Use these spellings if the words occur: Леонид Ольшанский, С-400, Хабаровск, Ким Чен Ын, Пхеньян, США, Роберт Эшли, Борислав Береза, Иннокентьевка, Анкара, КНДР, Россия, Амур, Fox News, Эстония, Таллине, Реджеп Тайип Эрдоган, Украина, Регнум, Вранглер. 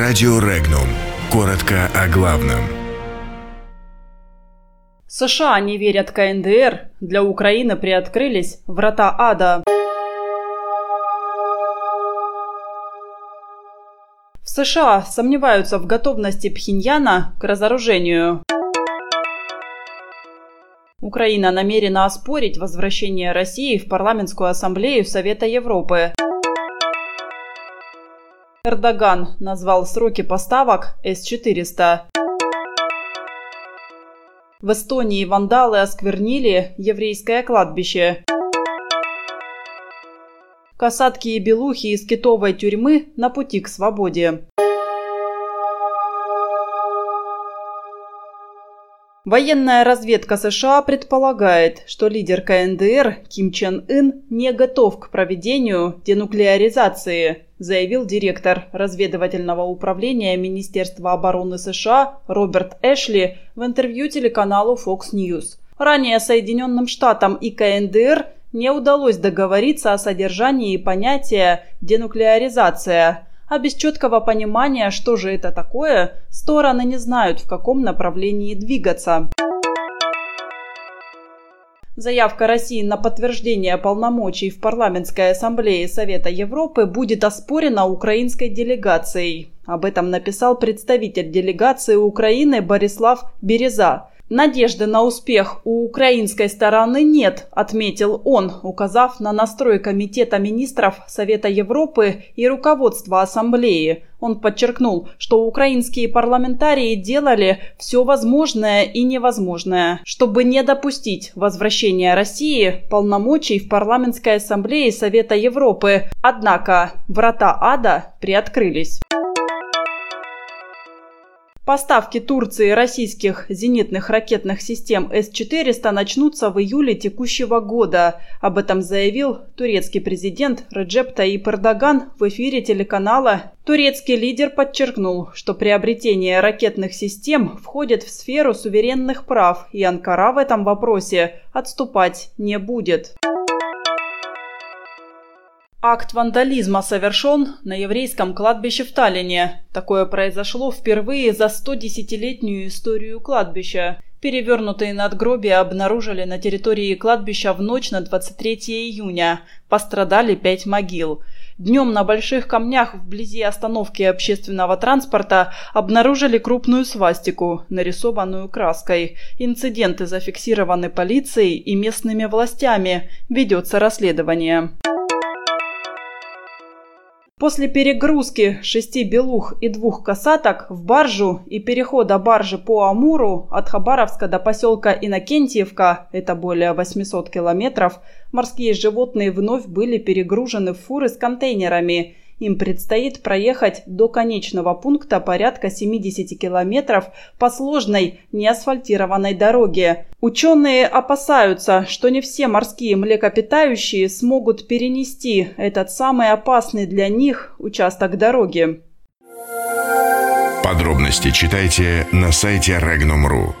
Радио Регнум. Коротко о главном. США не верят КНДР. Для Украины приоткрылись врата ада. В США сомневаются в готовности Пхеньяна к разоружению. Украина намерена оспорить возвращение России в парламентскую ассамблею Совета Европы. Эрдоган назвал сроки поставок С-400. В Эстонии вандалы осквернили еврейское кладбище. Касатки и белухи из китовой тюрьмы на пути к свободе. Военная разведка США предполагает, что лидер КНДР Ким Чен Ын не готов к проведению денуклеаризации, заявил директор разведывательного управления Министерства обороны США Роберт Эшли в интервью телеканалу Fox News. Ранее Соединенным Штатам и КНДР не удалось договориться о содержании понятия «денуклеаризация». А без четкого понимания, что же это такое, стороны не знают, в каком направлении двигаться. Заявка России на подтверждение полномочий в парламентской ассамблее Совета Европы будет оспорена украинской делегацией. Об этом написал представитель делегации Украины Борислав Береза. «Надежды на успех у украинской стороны нет», – отметил он, указав на настрой Комитета министров Совета Европы и руководства Ассамблеи. Он подчеркнул, что украинские парламентарии делали все возможное и невозможное, чтобы не допустить возвращения России полномочий в парламентской ассамблее Совета Европы. Однако врата ада приоткрылись. Поставки Турции российских зенитных ракетных систем С-400 начнутся в июле текущего года. Об этом заявил турецкий президент Реджеп Тайип Эрдоган в эфире телеканала. Турецкий лидер подчеркнул, что приобретение ракетных систем входит в сферу суверенных прав, и Анкара в этом вопросе отступать не будет. Акт вандализма совершен на еврейском кладбище в Таллине. Такое произошло впервые за 110-летнюю историю кладбища. Перевернутые надгробия обнаружили на территории кладбища в ночь на 23 июня. Пострадали 5 могил. Днем на больших камнях вблизи остановки общественного транспорта обнаружили крупную свастику, нарисованную краской. Инциденты зафиксированы полицией и местными властями. Ведется расследование. После перегрузки 6 белух и 2 касаток в баржу и перехода баржи по Амуру от Хабаровска до поселка Иннокентьевка, это более 800 километров, морские животные вновь были перегружены в фуры с контейнерами. Им предстоит проехать до конечного пункта порядка 70 километров по сложной неасфальтированной дороге. Ученые опасаются, что не все морские млекопитающие смогут перенести этот самый опасный для них участок дороги. Подробности читайте на сайте Regnum.ru.